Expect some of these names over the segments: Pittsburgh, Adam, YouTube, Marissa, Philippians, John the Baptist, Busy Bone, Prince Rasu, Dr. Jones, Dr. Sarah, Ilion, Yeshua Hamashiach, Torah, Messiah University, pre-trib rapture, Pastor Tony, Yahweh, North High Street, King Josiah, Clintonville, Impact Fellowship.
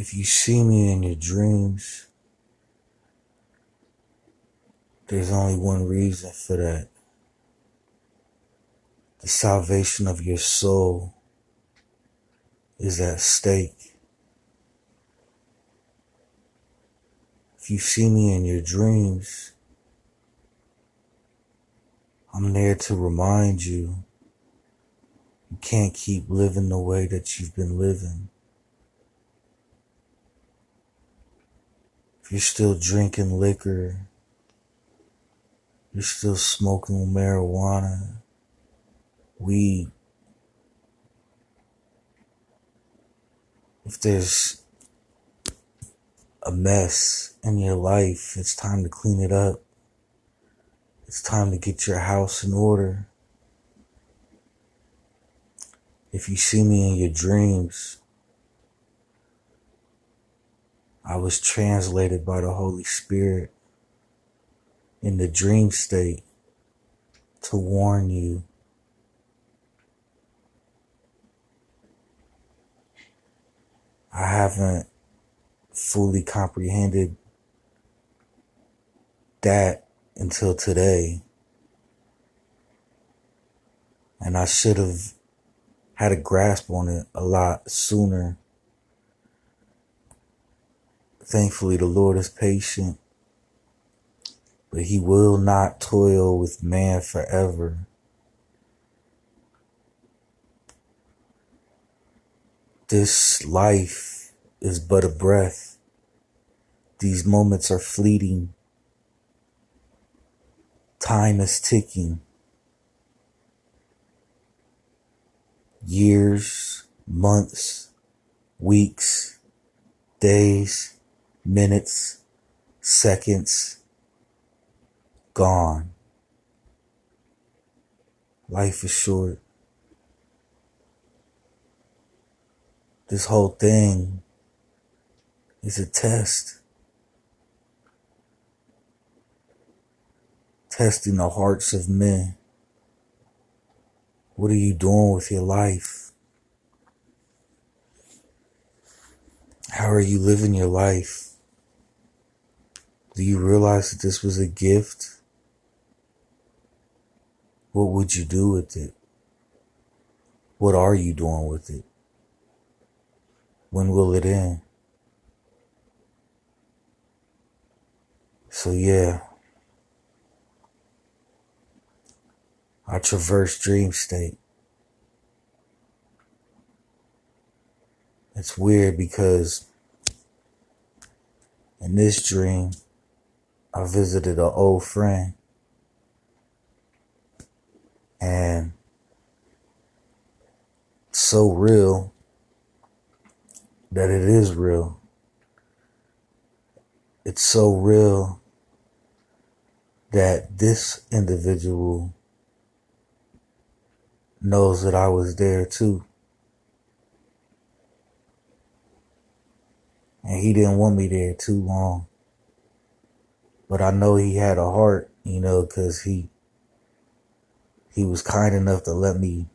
If you see me in your dreams, there's only one reason for that. The salvation of your soul is at stake. If you see me in your dreams, I'm there to remind you, you can't keep living the way that you've been living. If you're still drinking liquor, you're still smoking marijuana, weed, if there's a mess in your life, it's time to clean it up. It's time to get your house in order. If you see me in your dreams, I was translated by the Holy Spirit in the dream state to warn you. I haven't fully comprehended that until today. And I should have had a grasp on it a lot sooner. Thankfully, the Lord is patient, but he will not toil with man forever. This life is but a breath. These moments are fleeting. Time is ticking. Years, months, weeks, days, minutes, seconds, gone. Life is short. This whole thing is a test. Testing the hearts of men. What are you doing with your life? How are you living your life? Do you realize that this was a gift? What would you do with it? What are you doing with it? When will it end? So yeah, I traverse dream state. It's weird because in this dream, I visited an old friend and it's so real that it is real. It's so real that this individual knows that I was there too. And he didn't want me there too long. But I know he had a heart, you know, because he was kind enough to let me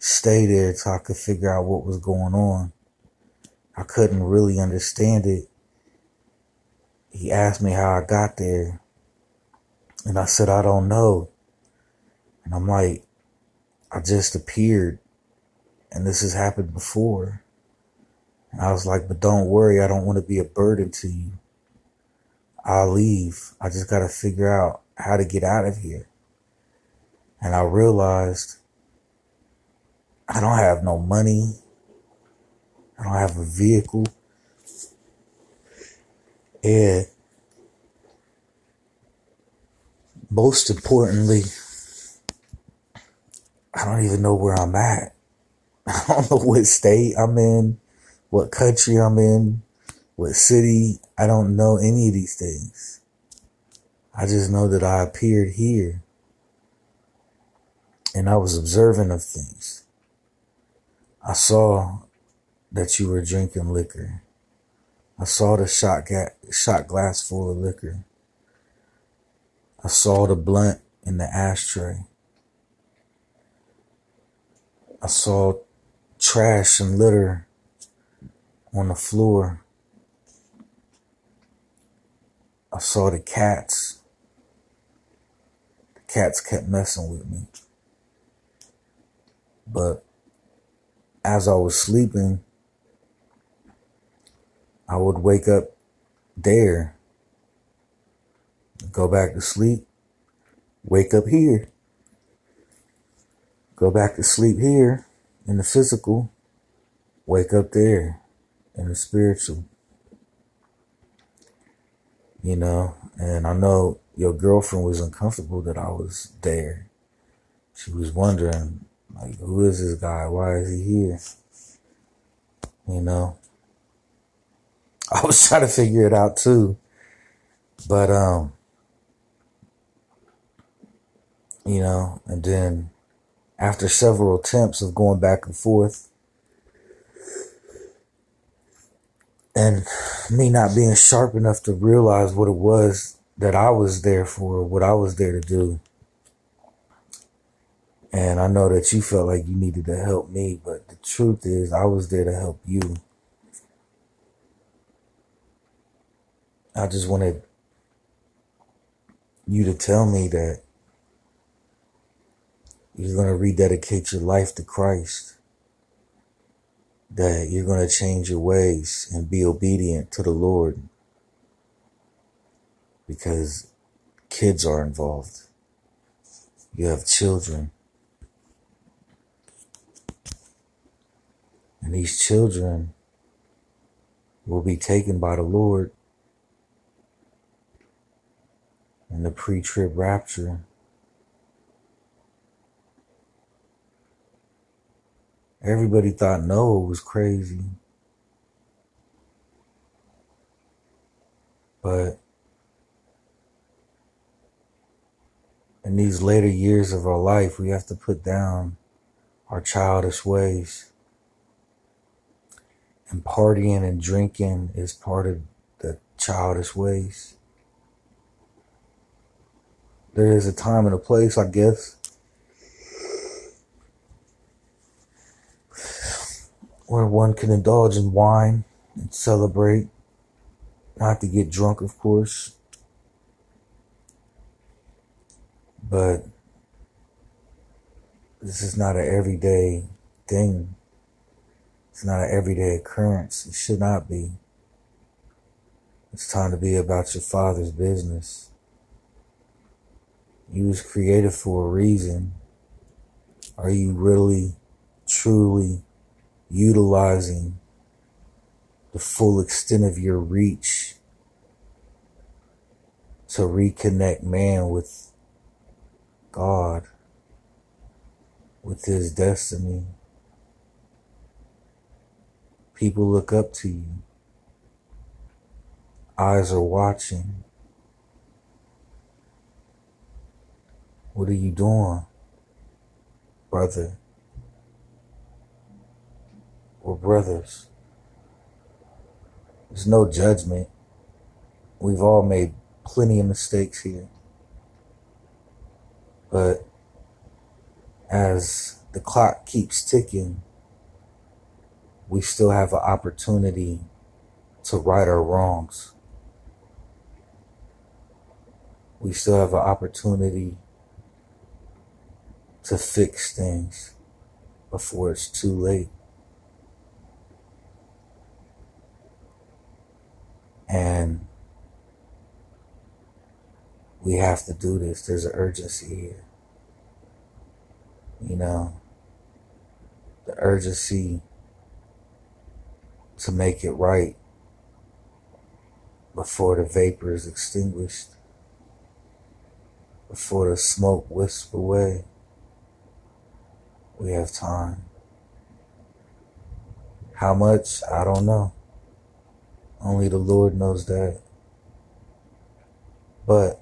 stay there so I could figure out what was going on. I couldn't really understand it. He asked me how I got there. And I said, I don't know. And I'm like, I just appeared. And this has happened before. And I was like, but don't worry. I don't want to be a burden to you. I'll leave. I just got to figure out how to get out of here. And I realized I don't have no money. I don't have a vehicle. And most importantly, I don't even know where I'm at. I don't know what state I'm in, what country I'm in, what city. I don't know any of these things. I just know that I appeared here and I was observant of things. I saw that you were drinking liquor. I saw the shot glass full of liquor. I saw the blunt in the ashtray. I saw trash and litter on the floor. I saw the cats. The cats kept messing with me. But as I was sleeping, I would wake up there, go back to sleep, wake up here, go back to sleep here in the physical, wake up there in the spiritual. You know, and I know your girlfriend was uncomfortable that I was there. She was wondering, like, who is this guy? Why is he here? You know, I was trying to figure it out too. But, you know, and then after several attempts of going back and forth and me not being sharp enough to realize what it was that I was there for, what I was there to do. And I know that you felt like you needed to help me, but the truth is I was there to help you. I just wanted you to tell me that you're going to rededicate your life to Christ, that you're going to change your ways and be obedient to the Lord, because kids are involved. You have children. And these children will be taken by the Lord in the pre-trib rapture. Everybody thought Noah was crazy. But in these later years of our life, we have to put down our childish ways. And partying and drinking is part of the childish ways. There is a time and a place, I guess, where one can indulge in wine and celebrate, not to get drunk, of course. But this is not an everyday thing. It's not an everyday occurrence. It should not be. It's time to be about your Father's business. You was created for a reason. Are you really, truly utilizing the full extent of your reach to reconnect man with God, with his destiny? People look up to you. Eyes are watching. What are you doing, brother? We're brothers. There's no judgment. We've all made plenty of mistakes here. But as the clock keeps ticking, we still have an opportunity to right our wrongs. We still have an opportunity to fix things before it's too late. And we have to do this. There's an urgency here. You know, the urgency to make it right before the vapor is extinguished, before the smoke wisps away. We have time. How much? I don't know. Only the Lord knows that. But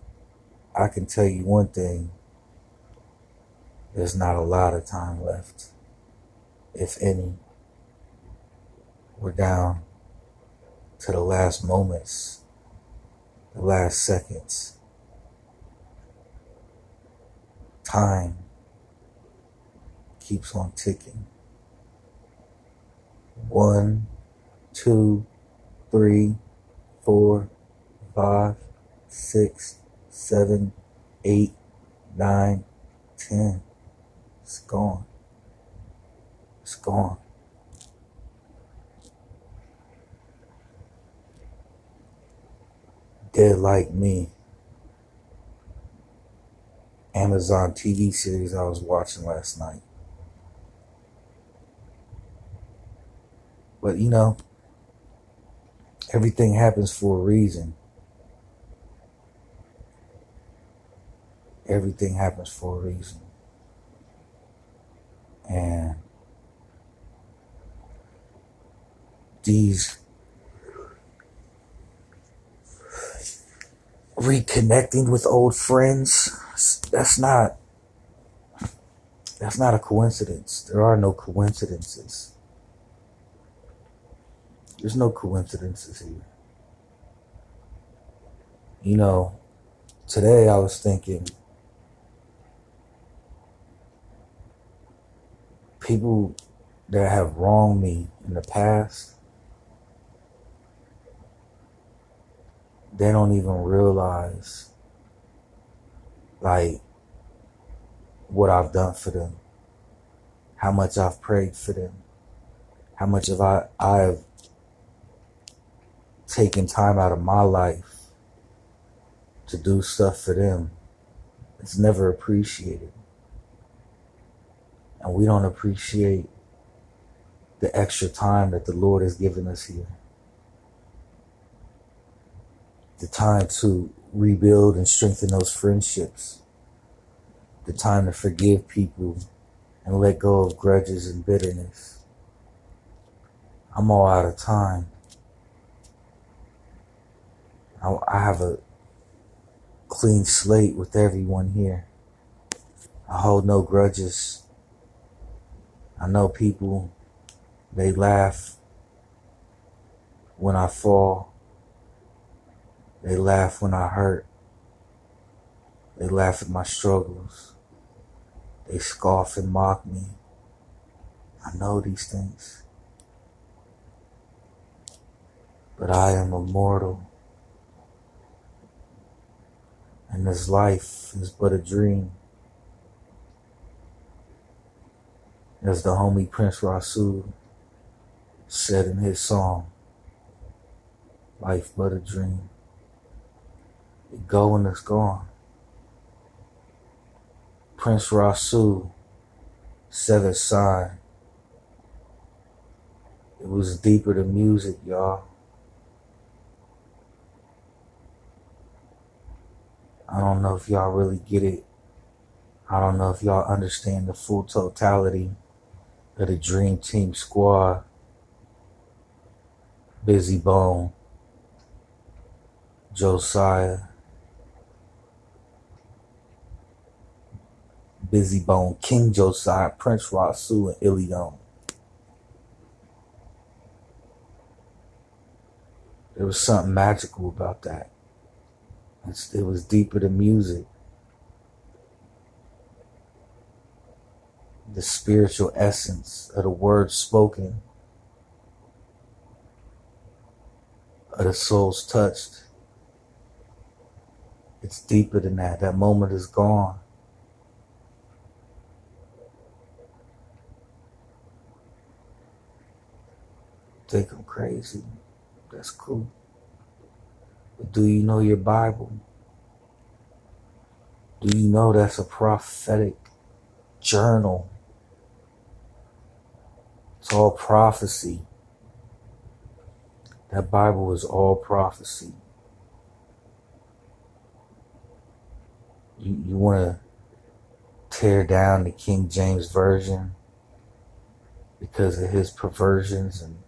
I can tell you one thing. There's not a lot of time left, if any. We're down to the last moments, the last seconds. Time keeps on ticking. 1 2, 3, 4, 5, 6, 7, 8, 9, 10. It's gone. It's gone. They're like me. Amazon TV series I was watching last night. But you know, everything happens for a reason. Everything happens for a reason. And these reconnecting with old friends, that's not a coincidence. There are no coincidences. There's no coincidences here. You know, today I was thinking, people that have wronged me in the past, they don't even realize like what I've done for them, how much I've prayed for them, how much of I've taken time out of my life to do stuff for them. It's never appreciated. And we don't appreciate the extra time that the Lord has given us here. The time to rebuild and strengthen those friendships. The time to forgive people and let go of grudges and bitterness. I'm all out of time. I have a clean slate with everyone here. I hold no grudges. I know people, they laugh when I fall. They laugh when I hurt. They laugh at my struggles. They scoff and mock me. I know these things. But I am immortal. And this life is but a dream. As the homie Prince Rasu said in his song, life but a dream. It go and it's gone. Prince Rasu said a sign. It was deeper than music, y'all. I don't know if y'all really get it. I don't know if y'all understand the full totality of the Dream Team Squad. Busy Bone, Josiah, Busy Bone, King Josiah, Prince Rasu, and Ilion. There was something magical about that. It was deeper than music. The spiritual essence of the words spoken, of the souls touched. It's deeper than that. That moment is gone. Think I'm crazy. That's cool. But do you know your Bible? Do you know that's a prophetic journal? It's all prophecy. That Bible is all prophecy. You want to tear down the King James Version because of his perversions and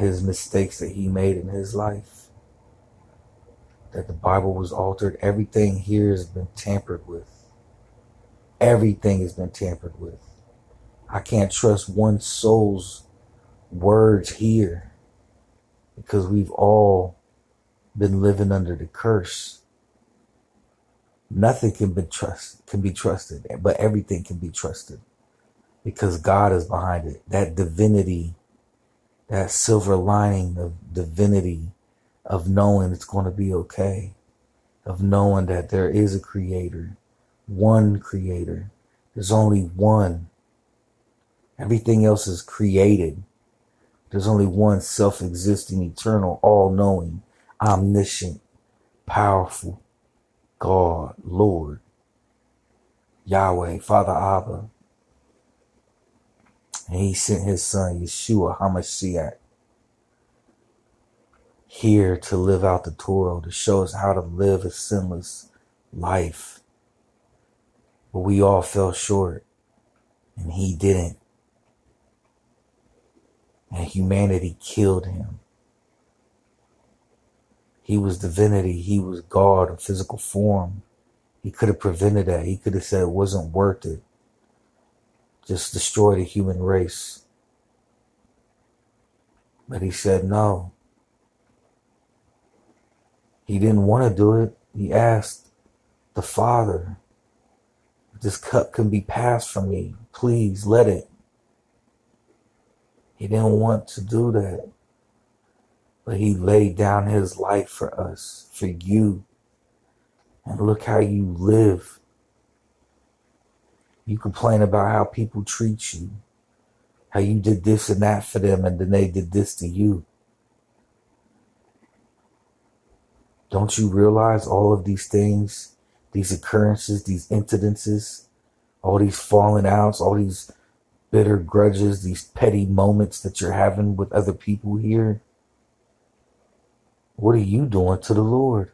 his mistakes that he made in his life. That the Bible was altered. Everything here has been tampered with. Everything has been tampered with. I can't trust one soul's words here because we've all been living under the curse. Nothing can be trusted, but everything can be trusted because God is behind it. That divinity that silver lining of divinity, of knowing it's going to be okay, of knowing that there is a creator, one creator. There's only one. Everything else is created. There's only one self-existing, eternal, all-knowing, omniscient, powerful God, Lord, Yahweh, Father Abba. And he sent his son, Yeshua Hamashiach, here to live out the Torah, to show us how to live a sinless life. But we all fell short, and he didn't. And humanity killed him. He was divinity. He was God in physical form. He could have prevented that. He could have said it wasn't worth it. Just destroy the human race. But he said no. He didn't want to do it. He asked the Father, if this cup can be passed from me, please let it. He didn't want to do that. But he laid down his life for us, for you. And look how you live. You complain about how people treat you, how you did this and that for them, and then they did this to you. Don't you realize all of these things, these occurrences, these incidences, all these falling outs, all these bitter grudges, these petty moments that you're having with other people here? What are you doing to the Lord?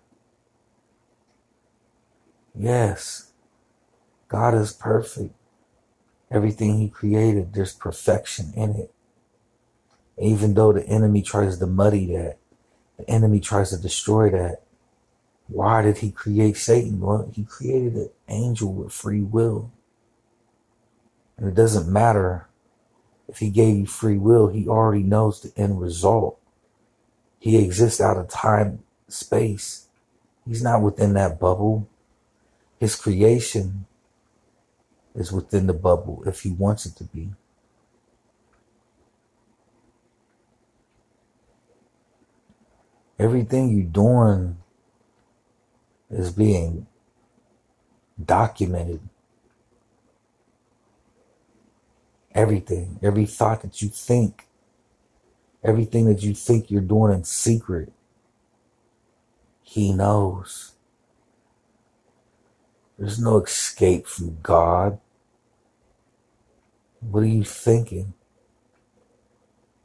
Yes, God is perfect. Everything he created, there's perfection in it. Even though the enemy tries to muddy that, the enemy tries to destroy that. Why did he create Satan? Well, he created an angel with free will. And it doesn't matter if he gave you free will, he already knows the end result. He exists out of time, space. He's not within that bubble. His creation is within the bubble if he wants it to be. Everything you're doing is being documented. Everything, every thought that you think, everything that you think you're doing in secret, he knows. There's no escape from God. What are you thinking?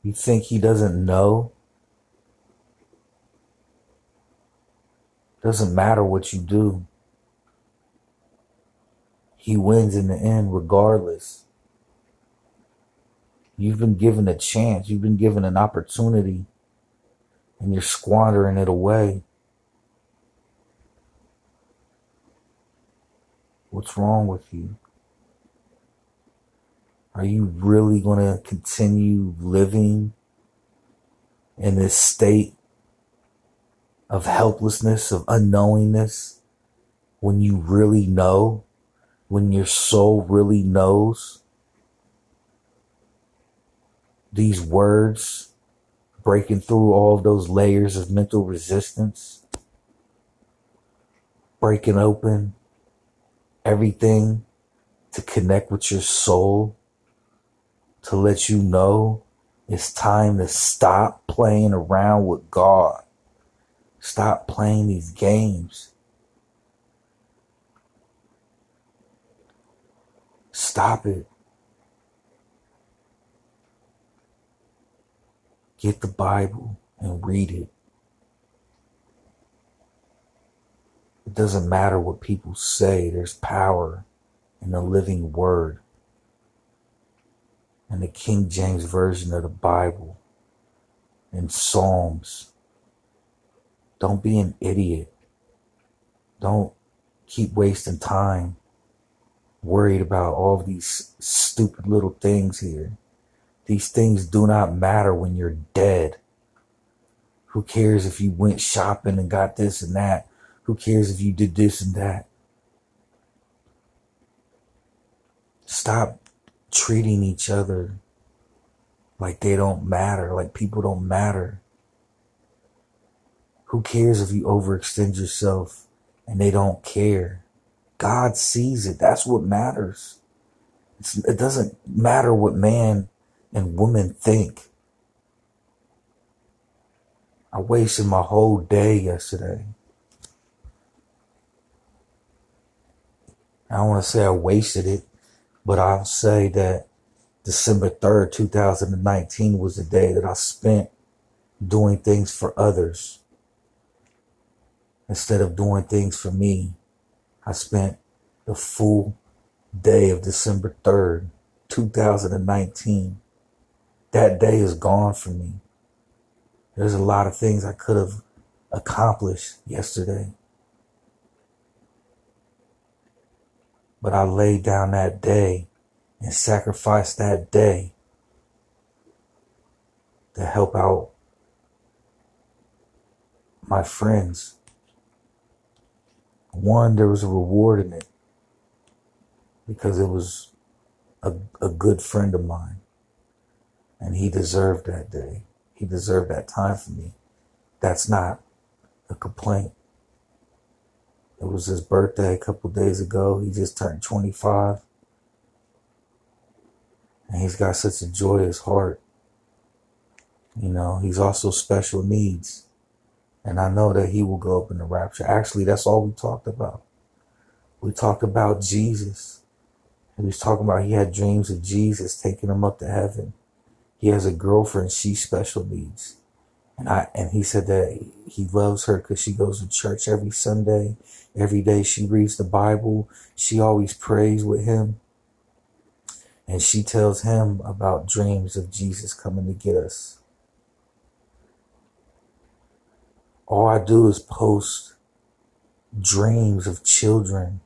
You think he doesn't know? Doesn't matter what you do. He wins in the end regardless. You've been given a chance. You've been given an opportunity. And you're squandering it away. What's wrong with you? Are you really going to continue living in this state of helplessness, of unknowingness, when you really know, when your soul really knows? These words breaking through all of those layers of mental resistance, breaking open everything to connect with your soul, to let you know it's time to stop playing around with God. Stop playing these games. Stop it. Get the Bible and read it. It doesn't matter what people say. There's power in the living word. In the King James Version of the Bible. In Psalms. Don't be an idiot. Don't keep wasting time worried about all these stupid little things here. These things do not matter when you're dead. Who cares if you went shopping and got this and that? Who cares if you did this and that? Stop treating each other Like they don't matter. Like people don't matter. Who cares if you overextend yourself and they don't care? God sees it. That's what matters. It doesn't matter what man and woman think. I wasted my whole day yesterday. I don't want to say I wasted it, but I'll say that December 3rd, 2019 was the day that I spent doing things for others. Instead of doing things for me, I spent the full day of December 3rd, 2019. That day is gone for me. There's a lot of things I could have accomplished yesterday. But I laid down that day and sacrificed that day to help out my friends. One, there was a reward in it because it was a good friend of mine. And he deserved that day. He deserved that time for me. That's not a complaint. It was his birthday a couple days ago. He just turned 25. And he's got such a joyous heart. You know, he's also special needs. And I know that he will go up in the rapture. Actually, that's all we talked about. We talked about Jesus. He was talking about he had dreams of Jesus taking him up to heaven. He has a girlfriend, she's special needs. And he said that he loves her because she goes to church every Sunday. Every day she reads the Bible. She always prays with him. And she tells him about dreams of Jesus coming to get us. All I do is post dreams of children.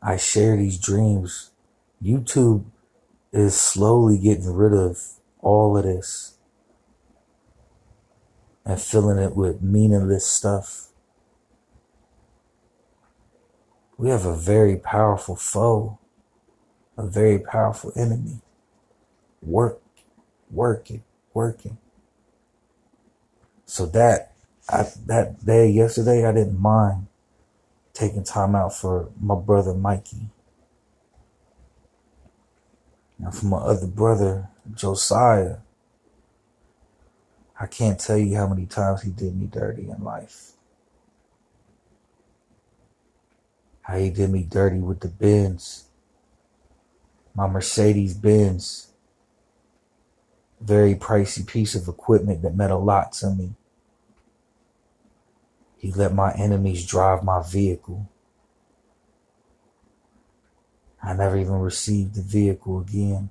I share these dreams. YouTube is slowly getting rid of all of this and filling it with meaningless stuff. We have a very powerful foe, a very powerful enemy. Working. So that day yesterday, I didn't mind taking time out for my brother Mikey. Now for my other brother, Josiah, I can't tell you how many times he did me dirty in life. How he did me dirty with the Benz. My Mercedes Benz. Very pricey piece of equipment that meant a lot to me. He let my enemies drive my vehicle. I never even received the vehicle again.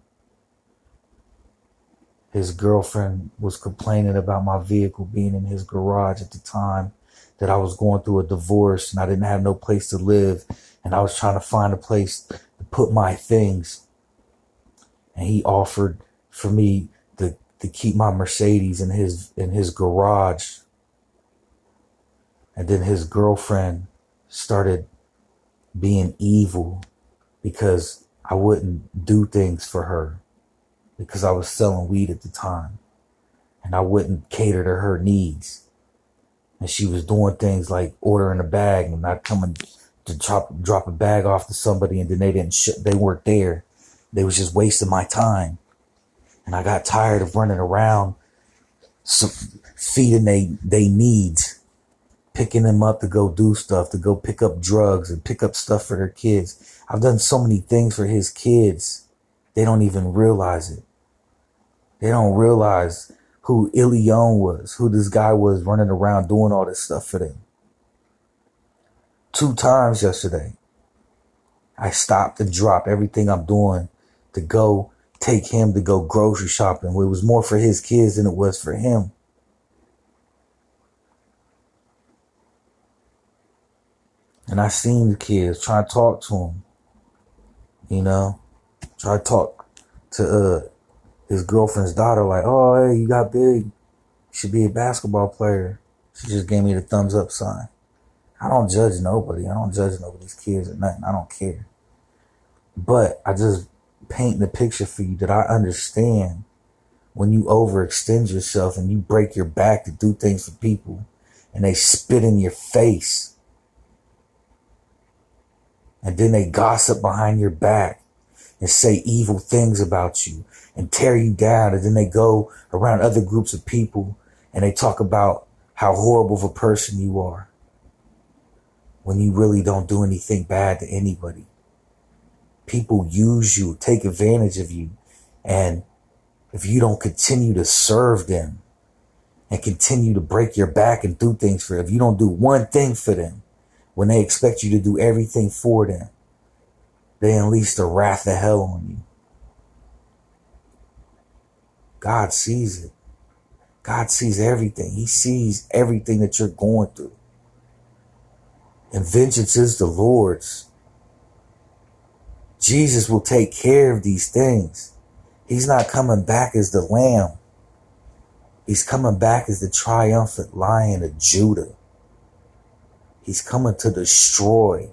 His girlfriend was complaining about my vehicle being in his garage at the time, that I was going through a divorce and I didn't have no place to live. And I was trying to find a place to put my things. And he offered for me to keep my Mercedes in his garage. And then his girlfriend started being evil because I wouldn't do things for her because I was selling weed at the time and I wouldn't cater to her needs. And she was doing things like ordering a bag and not coming to drop a bag off to somebody, and then they weren't there. They was just wasting my time. And I got tired of running around feeding they needs. Picking them up to go do stuff, to go pick up drugs and pick up stuff for their kids. I've done so many things for his kids. They don't even realize it. They don't realize who Ilion was, who this guy was running around doing all this stuff for them. 2 times yesterday, I stopped and dropped everything I'm doing to go take him to go grocery shopping. It was more for his kids than it was for him. And I seen the kids, try to talk to them, you know, try to talk to his girlfriend's daughter like, oh, hey, you got big. You should be a basketball player. She just gave me the thumbs up sign. I don't judge nobody. I don't judge nobody's kids or nothing. I don't care. But I just paint the picture for you that I understand when you overextend yourself and you break your back to do things for people and they spit in your face and then they gossip behind your back and say evil things about you and tear you down, and then they go around other groups of people and they talk about how horrible of a person you are when you really don't do anything bad to anybody. People use you, take advantage of you, and if you don't continue to serve them and continue to break your back and do things for them, if you don't do one thing for them when they expect you to do everything for them, they unleash the wrath of hell on you. God sees it. God sees everything. He sees everything that you're going through. And vengeance is the Lord's. Jesus will take care of these things. He's not coming back as the lamb. He's coming back as the triumphant lion of Judah. He's coming to destroy.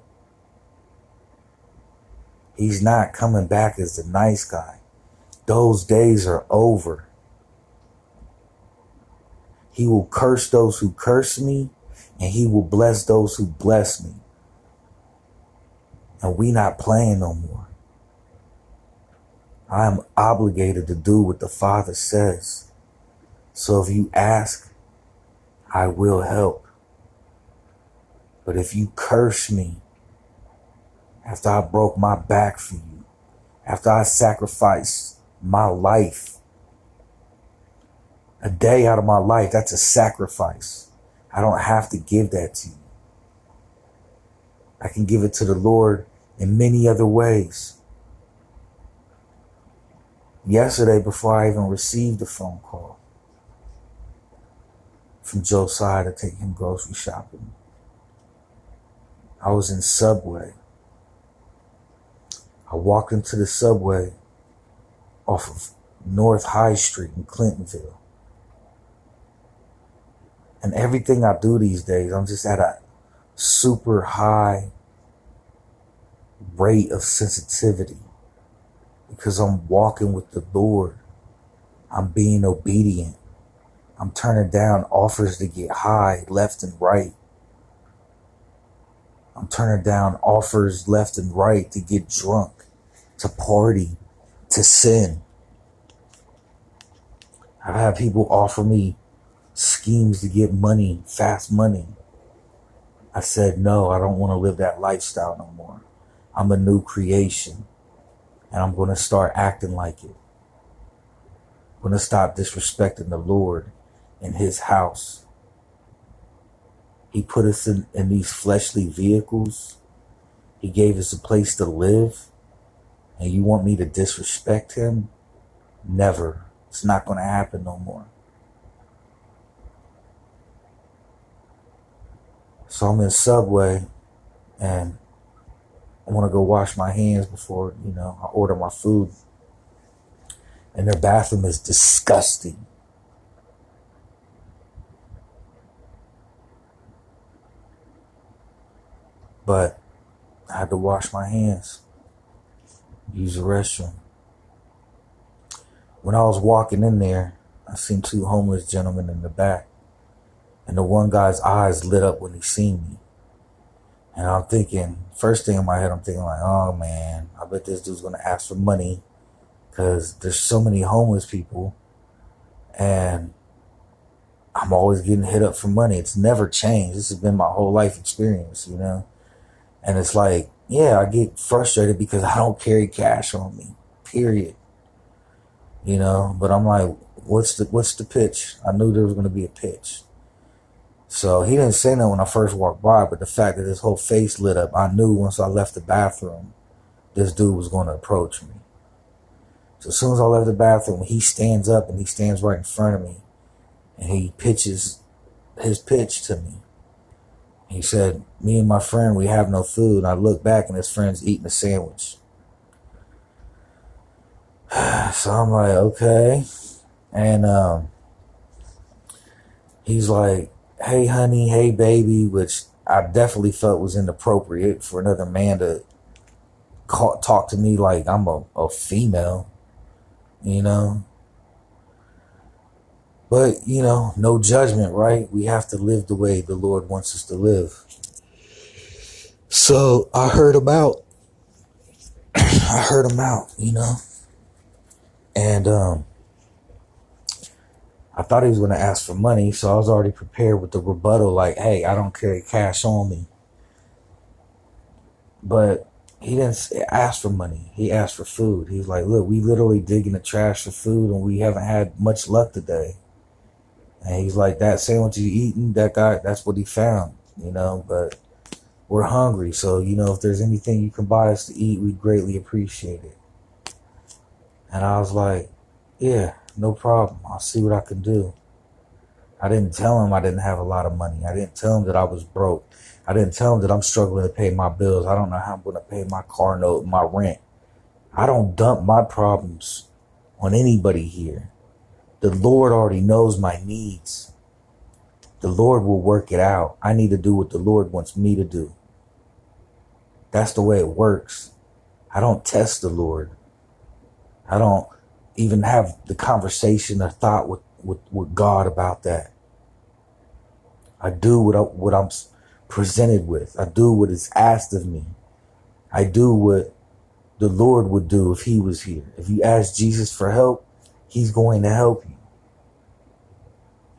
He's not coming back as the nice guy. Those days are over. He will curse those who curse me, and he will bless those who bless me. And we not playing no more. I am obligated to do what the Father says. So if you ask, I will help. But if you curse me after I broke my back for you, after I sacrificed my life, a day out of my life, that's a sacrifice. I don't have to give that to you. I can give it to the Lord in many other ways. Yesterday, before I even received a phone call from Josiah to take him grocery shopping, I was in Subway. I walked into the Subway off of North High Street in Clintonville. And everything I do these days, I'm just at a super high rate of sensitivity because I'm walking with the Lord. I'm being obedient. I'm turning down offers to get high left and right. I'm turning down offers left and right to get drunk, to party, to sin. I've had people offer me schemes to get money, fast money. I said, no, I don't want to live that lifestyle no more. I'm a new creation, and I'm going to start acting like it. I'm going to stop disrespecting the Lord in his house. He put us in these fleshly vehicles. He gave us a place to live. And you want me to disrespect him? Never. It's not going to happen no more. So I'm in Subway and I want to go wash my hands before, I order my food. And their bathroom is disgusting. But I had to wash my hands, use the restroom. When I was walking in there, I seen two homeless gentlemen in the back. And the one guy's eyes lit up when he seen me. And I'm thinking, first thing in my head, I'm thinking like, oh man, I bet this dude's going to ask for money because there's so many homeless people and I'm always getting hit up for money. It's never changed. This has been my whole life experience, And it's like, yeah, I get frustrated because I don't carry cash on me, period. But I'm like, what's the pitch? I knew there was going to be a pitch. So he didn't say that when I first walked by, but the fact that his whole face lit up, I knew once I left the bathroom, this dude was going to approach me. So as soon as I left the bathroom, he stands up and he stands right in front of me and he pitches his pitch to me. He said, me and my friend, we have no food. And I look back and his friend's eating a sandwich. So I'm like, okay. And he's like, hey, honey, hey, baby, which I definitely felt was inappropriate for another man to talk to me like I'm a female, But, you know, no judgment, right? We have to live the way the Lord wants us to live. So I heard him out. I heard him out, you know. And I thought he was going to ask for money, so I was already prepared with the rebuttal, like, hey, I don't carry cash on me. But he didn't ask for money. He asked for food. He was like, look, we literally dig in the trash for food, and we haven't had much luck today. And he's like, that sandwich you eating, that guy, that's what he found, you know, but we're hungry. So, you know, if there's anything you can buy us to eat, we greatly appreciate it. And I was like, yeah, no problem. I'll see what I can do. I didn't tell him I didn't have a lot of money. I didn't tell him that I was broke. I didn't tell him that I'm struggling to pay my bills. I don't know how I'm going to pay my car note, my rent. I don't dump my problems on anybody here. The Lord already knows my needs. The Lord will work it out. I need to do what the Lord wants me to do. That's the way it works. I don't test the Lord. I don't even have the conversation or thought with God about that. I do what I'm presented with. I do what is asked of me. I do what the Lord would do if he was here. If you ask Jesus for help, he's going to help you.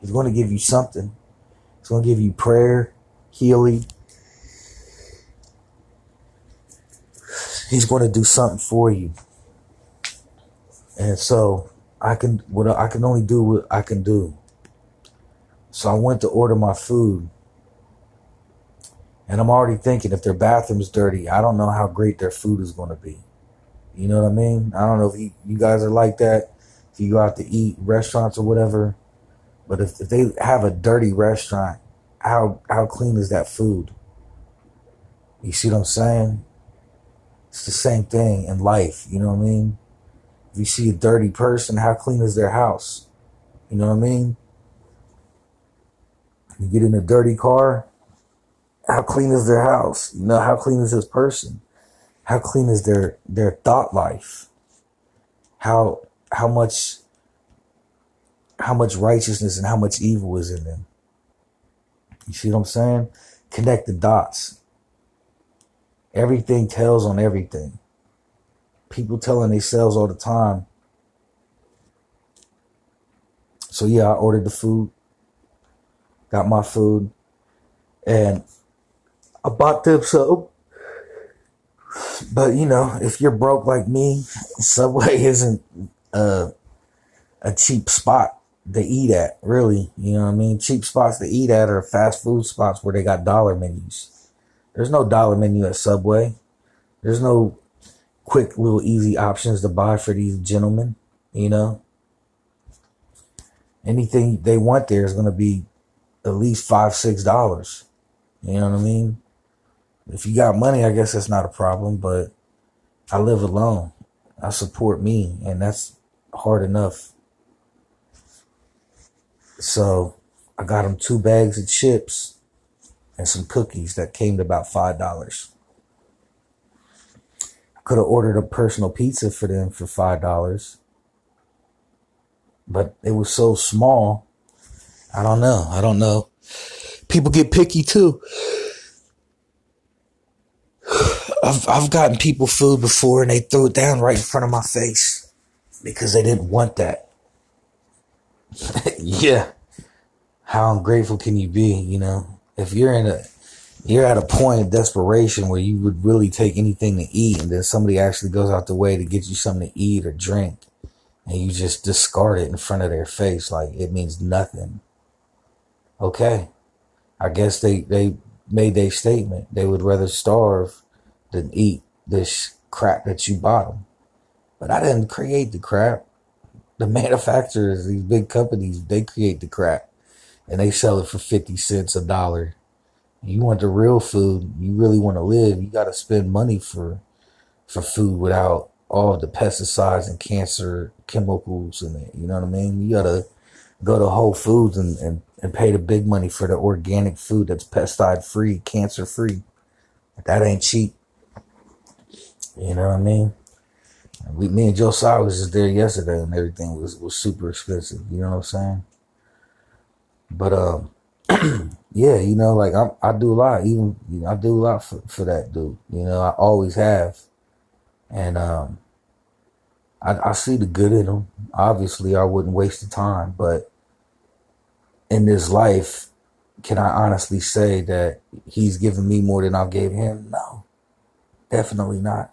He's going to give you something. He's going to give you prayer, healing. He's going to do something for you. And so I can only do what I can do. So I went to order my food. And I'm already thinking, if their bathroom's dirty, I don't know how great their food is going to be. You know what I mean? I don't know if you guys are like that, if you go out to eat restaurants or whatever. But if they have a dirty restaurant, how clean is that food? You see what I'm saying? It's the same thing in life. You know what I mean? If you see a dirty person, how clean is their house? You know what I mean? You get in a dirty car, how clean is their house? You know, how clean is this person? How clean is their thought life? How much righteousness and how much evil is in them? You see what I'm saying? Connect the dots. Everything tells on everything. People telling themselves all the time. So yeah, I ordered the food, got my food, and I bought them some. But, you know, if you're broke like me, Subway isn't a cheap spot to eat at, really. You know what I mean? Cheap spots to eat at are fast food spots where they got dollar menus. There's no dollar menu at Subway. There's no quick little easy options to buy for these gentlemen, you know? Anything they want there is going to be at least $5, $6. You know what I mean? If you got money, I guess that's not a problem, but I live alone. I support me, and that's hard enough. So I got him 2 bags of chips and some cookies that came to about $5. I could have ordered a personal pizza for them for $5, but it was so small. I don't know. People get picky too. I've gotten people food before and they threw it down right in front of my face because they didn't want that. Yeah. How ungrateful can you be, you know? If you're at a point of desperation where you would really take anything to eat, and then somebody actually goes out the way to get you something to eat or drink, and you just discard it in front of their face like it means nothing. Okay. I guess they made their statement. They would rather starve than eat this crap that you bought them. But I didn't create the crap. The manufacturers, these big companies, they create the crap. And they sell it for 50 cents, $1. You want the real food. You really want to live. You got to spend money for food without all the pesticides and cancer chemicals in it. You know what I mean? You got to go to Whole Foods and pay the big money for the organic food that's pesticide free, cancer free. That ain't cheap. You know what I mean? Me and Josiah was just there yesterday, and everything was super expensive. You know what I'm saying? But yeah, you know, like I do a lot. Even you know, I do a lot for that dude. You know, I always have, and I see the good in him. Obviously, I wouldn't waste the time. But in this life, can I honestly say that he's given me more than I gave him? No, definitely not.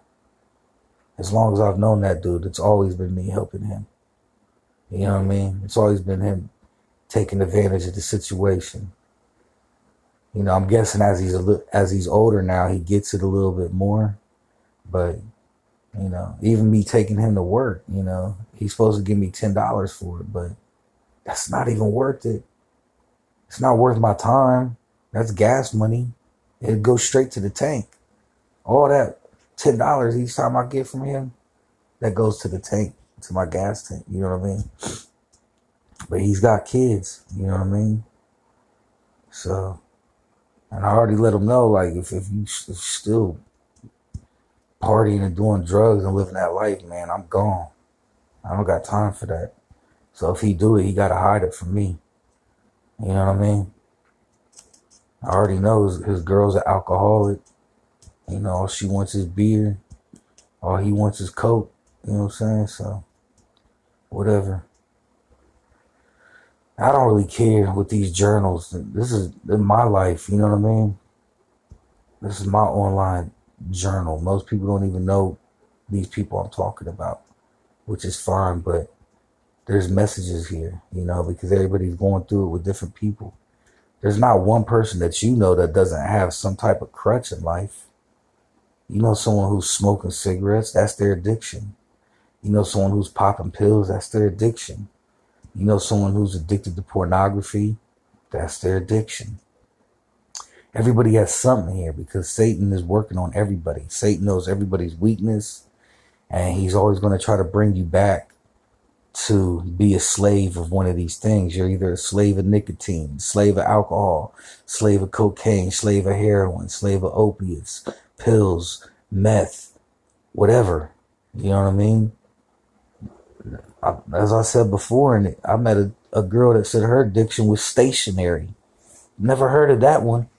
As long as I've known that dude, it's always been me helping him. You know what I mean? It's always been him taking advantage of the situation. You know, I'm guessing as he's older now, he gets it a little bit more. But, you know, even me taking him to work, you know, he's supposed to give me $10 for it, but that's not even worth it. It's not worth my time. That's gas money. It goes straight to the tank. All that $10 each time I get from him, that goes to the tank, to my gas tank. You know what I mean? But he's got kids. You know what I mean? So, and I already let him know, like, if you still partying and doing drugs and living that life, man, I'm gone. I don't got time for that. So if he do it, he got to hide it from me. You know what I mean? I already know his girl's an alcoholic. You know, all she wants is beer. All he wants is coke. You know what I'm saying? So, whatever. I don't really care with these journals. This is my life. You know what I mean? This is my online journal. Most people don't even know these people I'm talking about, which is fine, but there's messages here, you know, because everybody's going through it with different people. There's not one person that you know that doesn't have some type of crutch in life. You know someone who's smoking cigarettes, that's their addiction. You know someone who's popping pills, that's their addiction. You know someone who's addicted to pornography, that's their addiction. Everybody has something here because Satan is working on everybody. Satan knows everybody's weakness, and he's always going to try to bring you back to be a slave of one of these things. You're either a slave of nicotine, slave of alcohol, slave of cocaine, slave of heroin, slave of opiates, pills, meth, whatever. You know what I mean? As I said before, and I met a girl that said her addiction was stationary. Never heard of that one.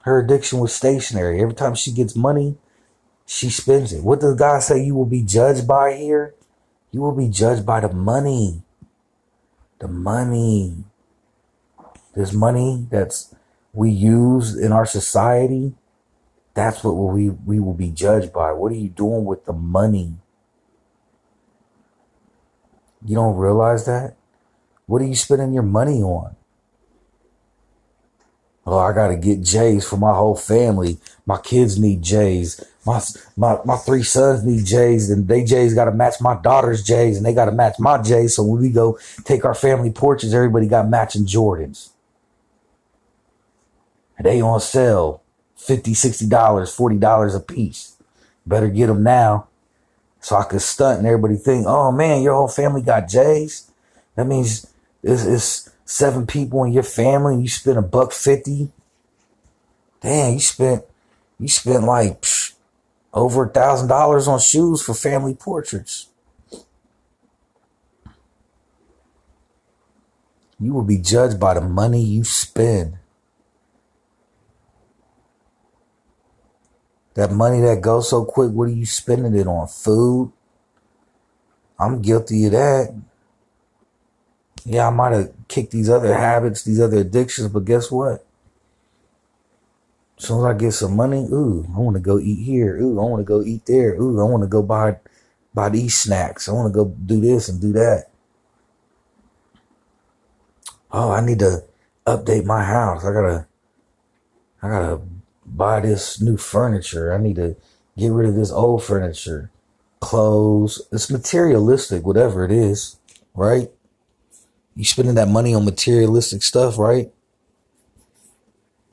Her addiction was stationary. Every time she gets money, she spends it. What does God say you will be judged by here? You will be judged by the money. The money. This money that's we use in our society, that's what we will be judged by. What are you doing with the money? You don't realize that? What are you spending your money on? Oh, I got to get J's for my whole family. My kids need J's. My three sons need J's, and they J's got to match my daughter's J's, and they got to match my J's. So when we go take our family portraits, everybody got matching Jordans. And they on sale, $50, $60, $40 a piece. Better get them now so I could stunt and everybody think, oh, man, your whole family got J's? That means it's 7 people in your family, and you spent $150. Damn, you spent like over $1,000 on shoes for family portraits. You will be judged by the money you spend. That money that goes so quick, what are you spending it on? Food? I'm guilty of that. Yeah, I might have kicked these other habits, these other addictions, but guess what? As soon as I get some money, ooh, I want to go eat here. Ooh, I want to go eat there. Ooh, I want to go buy these snacks. I want to go do this and do that. Oh, I need to update my house. I gotta buy this new furniture. I need to get rid of this old furniture. Clothes. It's materialistic, whatever it is, right? You spending that money on materialistic stuff, right?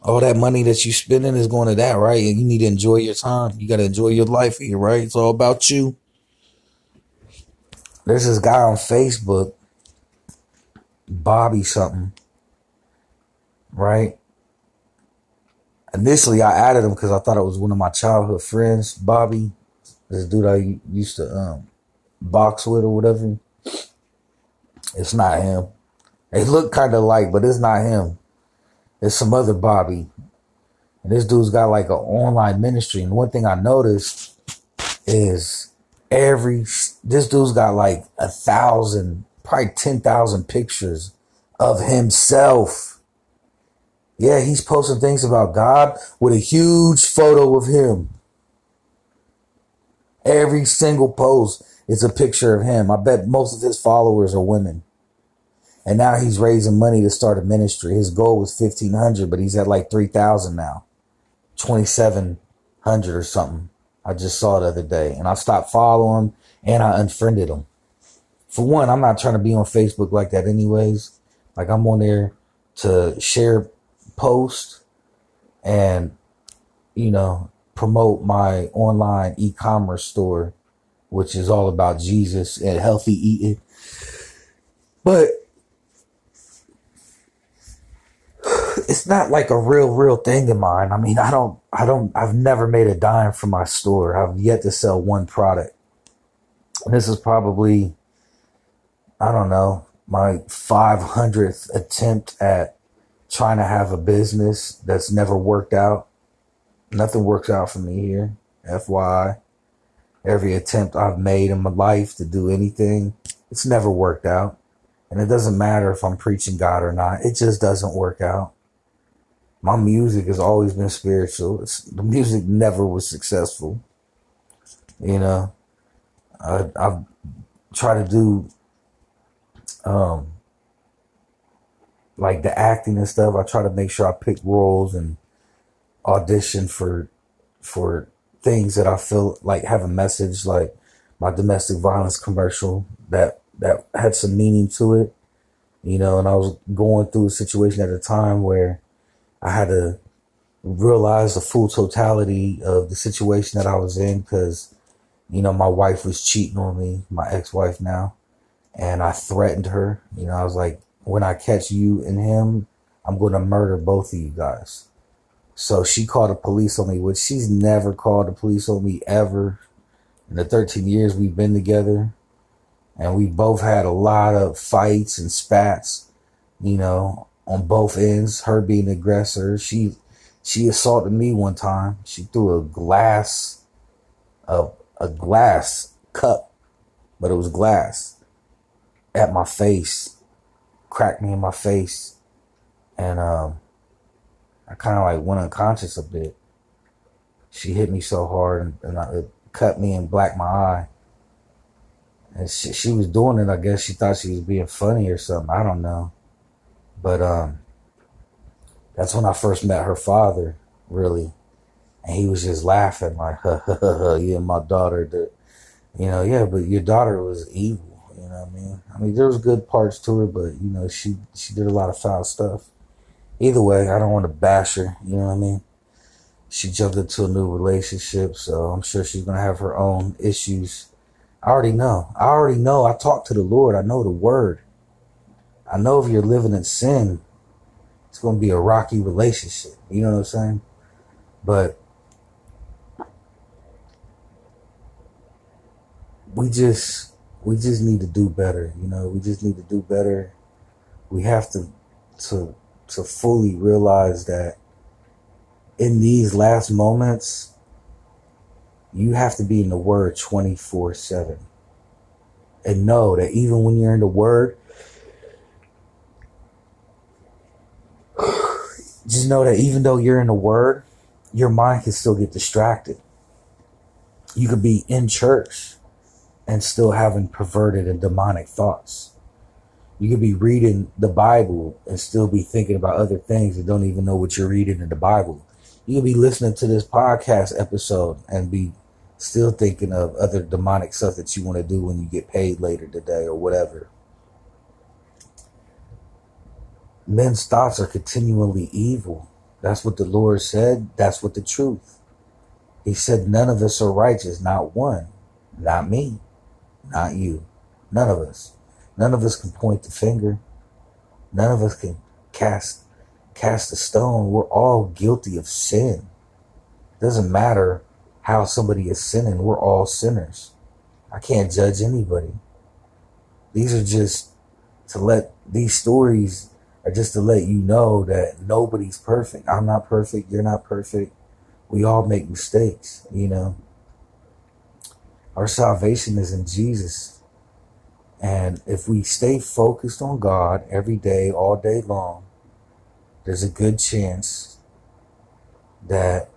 All that money that you spending is going to that, right? And you need to enjoy your time. You got to enjoy your life here, right? It's all about you. There's this guy on Facebook, Bobby something, right? Initially, I added him because I thought it was one of my childhood friends, Bobby. This dude I used to box with or whatever. It's not him. They look kind of like, but it's not him. It's some other Bobby. And this dude's got like an online ministry. And one thing I noticed is this dude's got like 1,000, probably 10,000 pictures of himself. Yeah, he's posting things about God with a huge photo of him. Every single post is a picture of him. I bet most of his followers are women. And now he's raising money to start a ministry. His goal was 1,500, but he's at like 3,000 now. 2,700 or something. I just saw it the other day. And I stopped following him and I unfriended him. For one, I'm not trying to be on Facebook like that anyways. Like, I'm on there to share posts and, you know, promote my online e-commerce store, which is all about Jesus and healthy eating. But it's not like a real thing in mine. I mean, I've never made a dime from my store. I've yet to sell one product. And this is probably, I don't know, my 500th attempt at trying to have a business that's never worked out. Nothing works out for me here, FYI. Every attempt I've made in my life to do anything, it's never worked out. And it doesn't matter if I'm preaching God or not. It just doesn't work out. My music has always been spiritual. The music never was successful. You know, I've tried to do like the acting and stuff. I try to make sure I pick roles and audition for things that I feel like have a message, like my domestic violence commercial that had some meaning to it, you know. And I was going through a situation at a time where I had to realize the full totality of the situation that I was in, because, you know, my wife was cheating on me, my ex-wife now, and I threatened her. You know, I was like, when I catch you and him, I'm going to murder both of you guys. So she called the police on me, which she's never called the police on me ever. In the 13 years we've been together, and we both had a lot of fights and spats, you know, on both ends. Her being the aggressor. She assaulted me one time. She threw a glass cup, but it was glass, at my face, cracked me in my face, and I kind of like went unconscious a bit. She hit me so hard and it cut me and blacked my eye. And she was doing it, I guess she thought she was being funny or something, I don't know. But that's when I first met her father, really. And he was just laughing like, ha ha ha, ha, yeah, my daughter did. You know, yeah, but your daughter was evil, you know what I mean? I mean, there was good parts to her, but, you know, she did a lot of foul stuff. Either way, I don't want to bash her, you know what I mean? She jumped into a new relationship, so I'm sure she's going to have her own issues. I already know. I talk to the Lord. I know the word. I know if you're living in sin, it's going to be a rocky relationship. You know what I'm saying? But we just need to do better. You know, we just need to do better. We have to fully realize that in these last moments, you have to be in the word 24/7 and know that even when you're in the word, just know that even though you're in the word, your mind can still get distracted. You could be in church and still having perverted and demonic thoughts. You could be reading the Bible and still be thinking about other things and don't even know what you're reading in the Bible. You could be listening to this podcast episode and be still thinking of other demonic stuff that you want to do when you get paid later today or whatever. Men's thoughts are continually evil. That's what the Lord said. That's what the truth. He said, none of us are righteous. Not one. Not me. Not you. None of us. None of us can point the finger. None of us can cast a stone. We're all guilty of sin. It doesn't matter how somebody is sinning. We're all sinners. I can't judge anybody. These are just to let these stories are just to let you know that nobody's perfect. I'm not perfect. You're not perfect. We all make mistakes, you know. Our salvation is in Jesus. And if we stay focused on God every day, all day long, there's a good chance that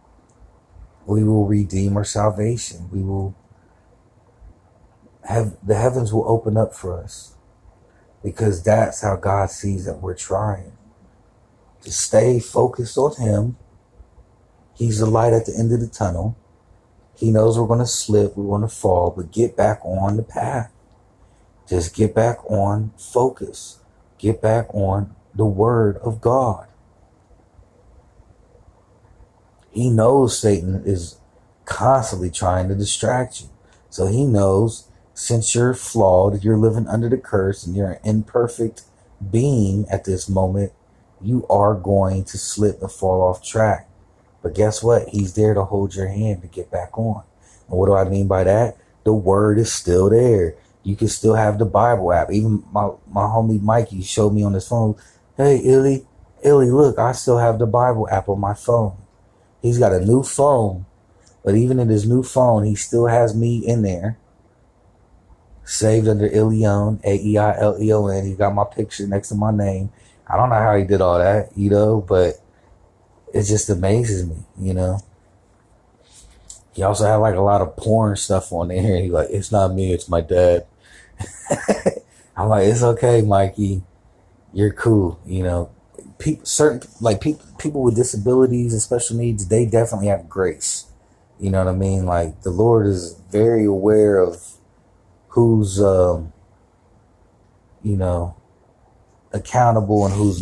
we will redeem our salvation. We will have, the heavens will open up for us, because that's how God sees that we're trying to stay focused on Him. He's the light at the end of the tunnel. He knows we're going to slip, we're going to fall, but get back on the path. Just get back on focus. Get back on the Word of God. He knows Satan is constantly trying to distract you. So he knows, since you're flawed, you're living under the curse, and you're an imperfect being at this moment, you are going to slip and fall off track. But guess what? He's there to hold your hand to get back on. And what do I mean by that? The Word is still there. You can still have the Bible app. Even my homie Mikey showed me on his phone, hey, Illy, look, I still have the Bible app on my phone. He's got a new phone, but even in his new phone, he still has me in there, saved under Ilion, A-E-I-L-E-O-N. He's got my picture next to my name. I don't know how he did all that, you know, but it just amazes me, you know. He also had like a lot of porn stuff on there. He's like, it's not me, it's my dad. I'm like, it's okay, Mikey. You're cool, you know. People with disabilities and special needs, they definitely have grace. You know what I mean? Like, the Lord is very aware of who's, accountable and who's not.